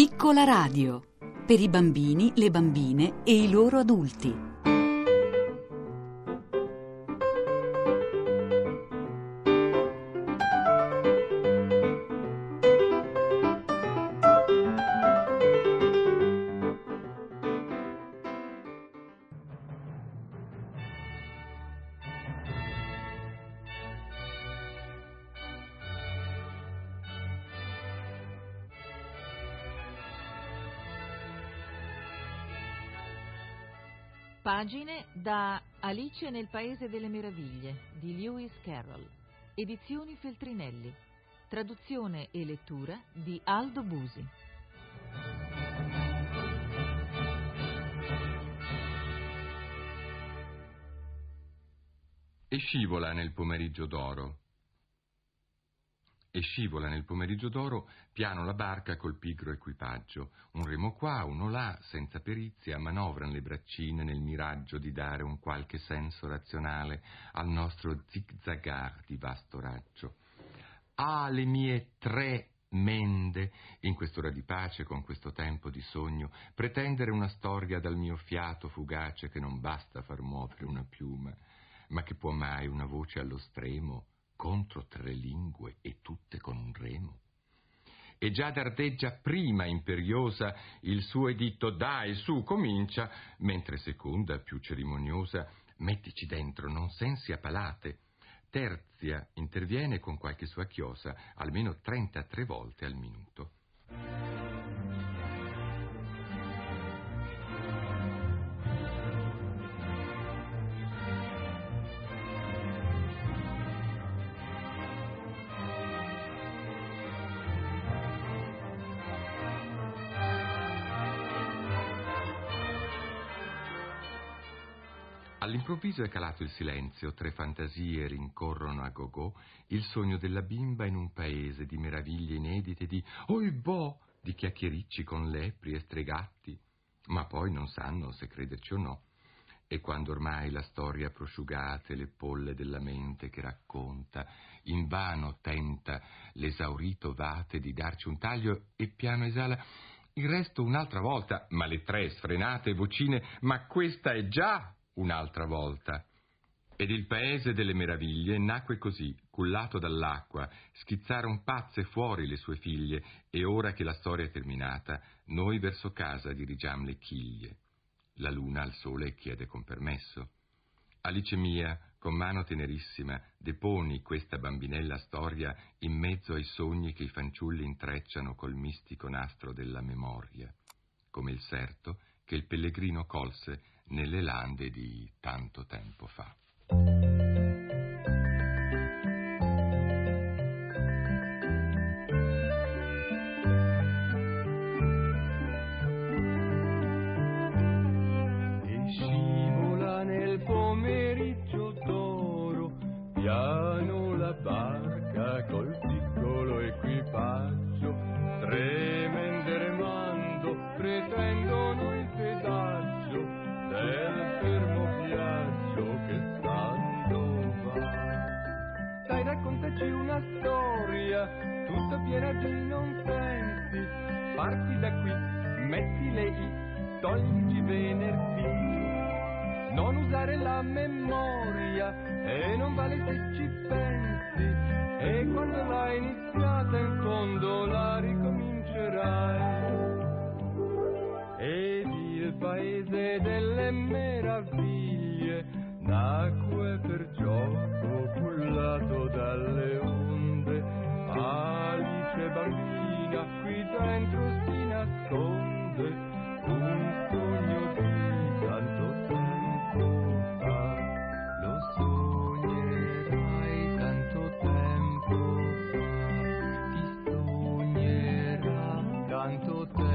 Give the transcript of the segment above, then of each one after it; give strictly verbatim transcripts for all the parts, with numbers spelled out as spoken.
Piccola Radio, per i bambini, le bambine e i loro adulti. Pagine da Alice nel Paese delle Meraviglie di Lewis Carroll, edizioni Feltrinelli, traduzione e lettura di Aldo Busi. E scivola nel pomeriggio d'oro. E scivola nel pomeriggio d'oro piano la barca col pigro equipaggio, un remo qua, uno là, senza perizia, manovran le braccine nel miraggio di dare un qualche senso razionale al nostro zigzagar di vasto raggio. Ah, le mie tre mende, in quest'ora di pace, con questo tempo di sogno, pretendere una storia dal mio fiato fugace che non basta far muovere una piuma, ma che può mai una voce allo stremo contro tre lingue e tutte con un remo? E già dardeggia prima imperiosa il suo editto: dai, su, comincia, mentre seconda, più cerimoniosa: mettici dentro, non sensi a palate. Terzia interviene con qualche sua chiosa, almeno trentatré volte al minuto. All'improvviso è calato il silenzio, tre fantasie rincorrono a gogò, il sogno della bimba in un paese di meraviglie inedite, di oibò, di chiacchiericci con lepri e stregatti, ma poi non sanno se crederci o no. E quando ormai la storia prosciugate le polle della mente che racconta, invano tenta l'esaurito vate di darci un taglio e piano esala: il resto un'altra volta. Ma le tre sfrenate vocine: ma questa è già un'altra volta. Ed il paese delle meraviglie nacque così, cullato dall'acqua, schizzaron pazze fuori le sue figlie, e ora che la storia è terminata, noi verso casa dirigiam le chiglie. La luna al sole chiede con permesso: Alice mia, con mano tenerissima, deponi questa bambinella storia in mezzo ai sogni che i fanciulli intrecciano col mistico nastro della memoria, come il serto che il pellegrino colse nelle lande di tanto tempo fa. E scivola nel pomeriggio d'oro, piano la barca col piccolo equipaggio, tre mende remando pretendono il pedaggio del fermo viaggio che tanto va. Dai, raccontaci una storia tutta piena di non sensi, parti da qui, metti le i, togliti venerdì, non usare la memoria e non vale se ci pensi, e quando l'hai iniziata in fondo la ricomincerai. Ed il paese delle meraviglie nacque per gioco, cullato dalle onde. Alice bambina qui dentro si nasconde un sogno di tanto tempo fa. Lo sognerai tanto tempo fa, ti sognerà tanto tempo.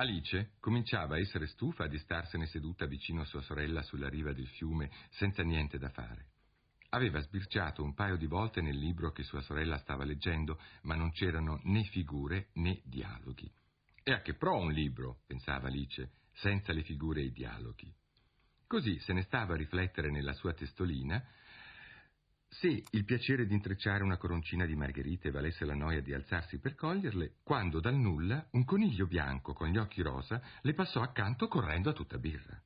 Alice cominciava a essere stufa di starsene seduta vicino a sua sorella sulla riva del fiume senza niente da fare. Aveva sbirciato un paio di volte nel libro che sua sorella stava leggendo, ma non c'erano né figure né dialoghi. E a che pro un libro, pensava Alice, senza le figure e i dialoghi. Così se ne stava a riflettere nella sua testolina Se il piacere di intrecciare una coroncina di margherite valesse la noia di alzarsi per coglierle, quando dal nulla un coniglio bianco con gli occhi rosa le passò accanto correndo a tutta birra.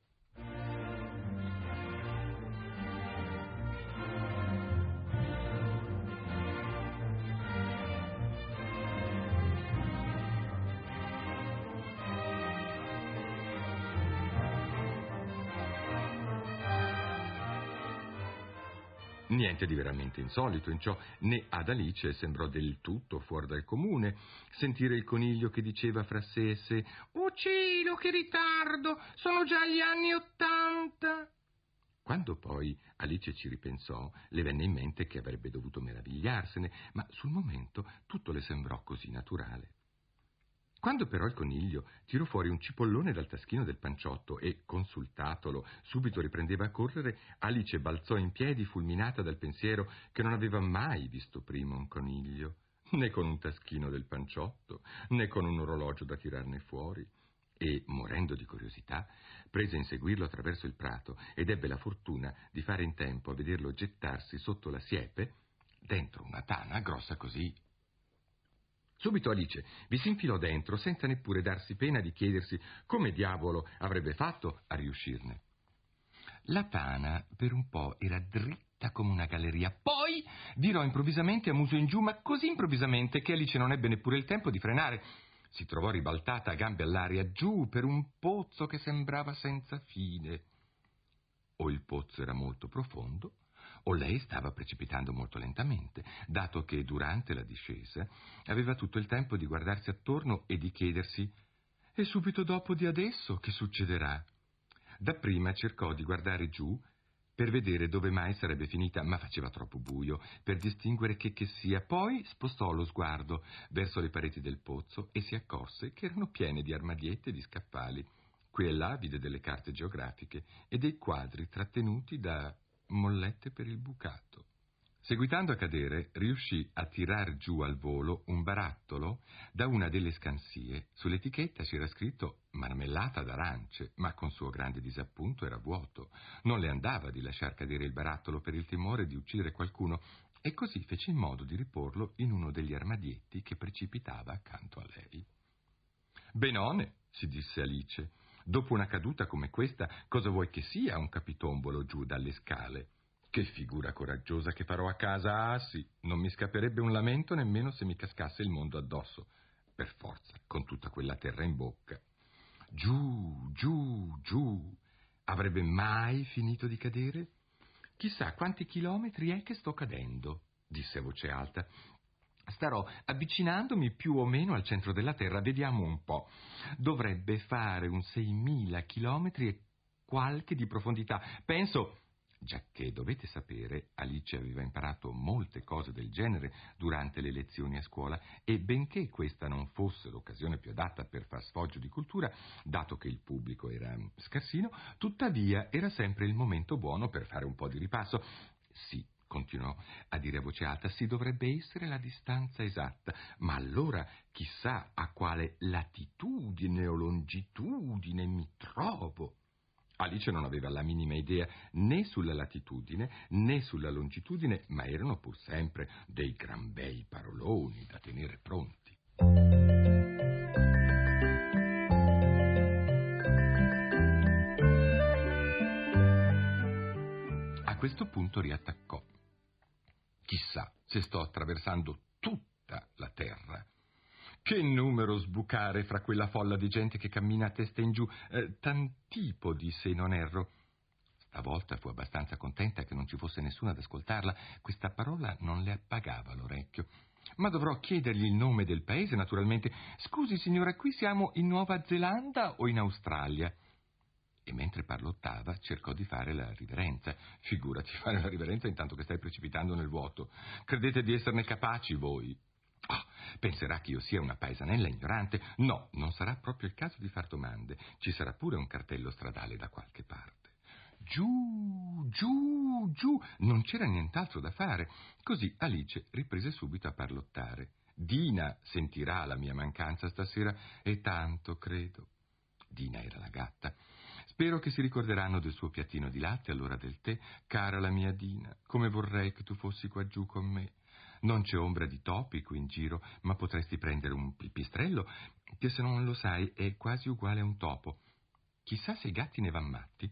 Niente di veramente insolito in ciò, né ad Alice sembrò del tutto fuor dal comune sentire il coniglio che diceva fra sé e sé: «Oh cielo, che ritardo! Sono già gli anni ottanta!» Quando poi Alice ci ripensò, le venne in mente che avrebbe dovuto meravigliarsene, ma sul momento tutto le sembrò così naturale. Quando però il coniglio tirò fuori un cipollone dal taschino del panciotto e, consultatolo, subito riprendeva a correre, Alice balzò in piedi fulminata dal pensiero che non aveva mai visto prima un coniglio, né con un taschino del panciotto, né con un orologio da tirarne fuori, e, morendo di curiosità, prese a inseguirlo attraverso il prato ed ebbe la fortuna di fare in tempo a vederlo gettarsi sotto la siepe dentro una tana grossa così. Subito Alice vi si infilò dentro senza neppure darsi pena di chiedersi come diavolo avrebbe fatto a riuscirne. La tana per un po' era dritta come una galleria, poi virò improvvisamente a muso in giù, ma così improvvisamente che Alice non ebbe neppure il tempo di frenare. Si trovò ribaltata a gambe all'aria giù per un pozzo che sembrava senza fine. O il pozzo era molto profondo, o lei stava precipitando molto lentamente, dato che durante la discesa aveva tutto il tempo di guardarsi attorno e di chiedersi: «E subito dopo di adesso che succederà?» Dapprima cercò di guardare giù per vedere dove mai sarebbe finita, ma faceva troppo buio per distinguere che che sia. Poi spostò lo sguardo verso le pareti del pozzo e si accorse che erano piene di armadietti e di scaffali. Qui e là vide delle carte geografiche e dei quadri trattenuti da mollette per il bucato. Seguitando a cadere, riuscì a tirar giù al volo un barattolo da una delle scansie. Sull'etichetta c'era scritto «marmellata d'arance», ma con suo grande disappunto era vuoto. Non le andava di lasciar cadere il barattolo per il timore di uccidere qualcuno, e così fece in modo di riporlo in uno degli armadietti che precipitava accanto a lei. «Benone», si disse Alice, «dopo una caduta come questa, cosa vuoi che sia un capitombolo giù dalle scale? Che figura coraggiosa che farò a casa! Ah sì, non mi scapperebbe un lamento nemmeno se mi cascasse il mondo addosso, per forza, con tutta quella terra in bocca». Giù, giù, giù. Avrebbe mai finito di cadere? «Chissà quanti chilometri è che sto cadendo», disse a voce alta. «Starò avvicinandomi più o meno al centro della Terra, vediamo un po'. Dovrebbe fare un seimila chilometri e qualche di profondità. Penso...» Giacché dovete sapere, Alice aveva imparato molte cose del genere durante le lezioni a scuola, e benché questa non fosse l'occasione più adatta per far sfoggio di cultura, dato che il pubblico era scarsino, tuttavia era sempre il momento buono per fare un po' di ripasso. «Sì», continuò a dire a voce alta, «si dovrebbe essere la distanza esatta, ma allora chissà a quale latitudine o longitudine mi trovo». Alice non aveva la minima idea né sulla latitudine né sulla longitudine, ma erano pur sempre dei gran bei paroloni da tenere pronti. A questo punto riattaccò: «Chissà se sto attraversando tutta la terra. Che numero sbucare fra quella folla di gente che cammina a testa in giù, eh, tantipodi se non erro». Stavolta fu abbastanza contenta che non ci fosse nessuno ad ascoltarla, questa parola non le appagava l'orecchio. «Ma dovrò chiedergli il nome del paese, naturalmente. Scusi signora, qui siamo in Nuova Zelanda o in Australia?» E mentre parlottava cercò di fare la riverenza. «Figurati fare la riverenza intanto che stai precipitando nel vuoto. Credete di esserne capaci voi? Ah, penserà che io sia una paesanella ignorante. No, non sarà proprio il caso di far domande. Ci sarà pure un cartello stradale da qualche parte». Giù, giù, giù. Non c'era nient'altro da fare. Così Alice riprese subito a parlottare. «Dina sentirà la mia mancanza stasera, e tanto credo». Dina era la gatta. Spero che si ricorderanno del suo piattino di latte all'ora del tè. Cara la mia Dina, come vorrei che tu fossi qua giù con me. Non c'è ombra di topi qui in giro, ma potresti prendere un pipistrello che, se non lo sai, è quasi uguale a un topo. Chissà se i gatti ne van matti.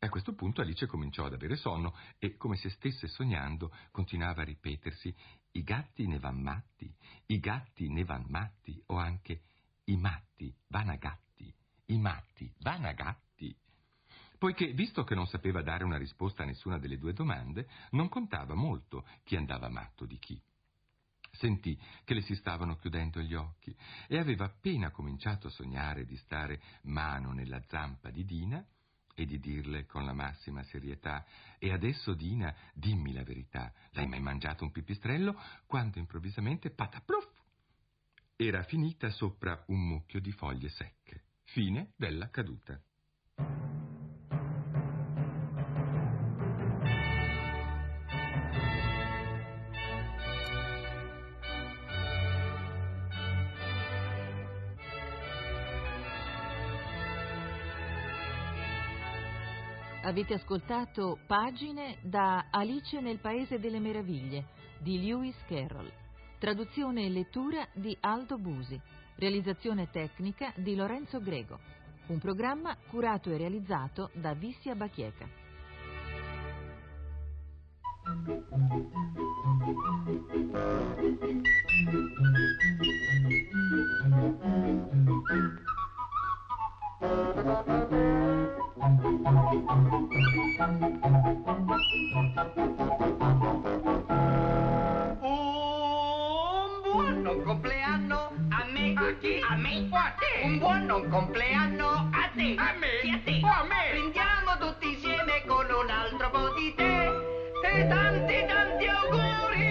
A questo punto Alice cominciò ad avere sonno e, come se stesse sognando, continuava a ripetersi: i gatti ne van matti, i gatti ne van matti, o anche i matti van a gatti, i matti van a gatti. Poiché, visto che non sapeva dare una risposta a nessuna delle due domande, non contava molto chi andava matto di chi. Sentì che le si stavano chiudendo gli occhi e aveva appena cominciato a sognare di stare mano nella zampa di Dina e di dirle con la massima serietà: e adesso, Dina, dimmi la verità, l'hai mai mangiato un pipistrello? Quando improvvisamente, pataprof, era finita sopra un mucchio di foglie secche. Fine della caduta. Avete ascoltato Pagine da Alice nel Paese delle Meraviglie di Lewis Carroll, traduzione e lettura di Aldo Busi, realizzazione tecnica di Lorenzo Grego, un programma curato e realizzato da Vissia Bachieca. Un buon non compleanno a me. A chi? A me o a te? Un buon non compleanno a te. A me? Sì, a te. O a me? Prendiamo tutti insieme con un altro po' di tè e tanti tanti auguri.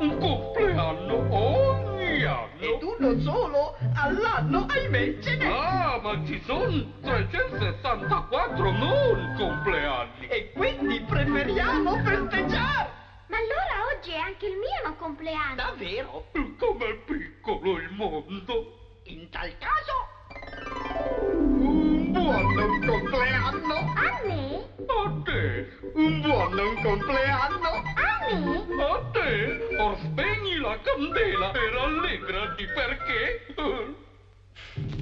Un compleanno ogni anno. Ed uno solo all'anno, ahimè, ce n'è. Ah, ma ci sono trecentosessantaquattro non compleanni. E quindi preferiamo festeggiare. Ma allora oggi è anche il mio non compleanno. Davvero? Com'è piccolo il mondo. In tal caso, un buon non compleanno a me. A te. Un buon non compleanno a me. A te. Or spegni la candela e rallegrati perché...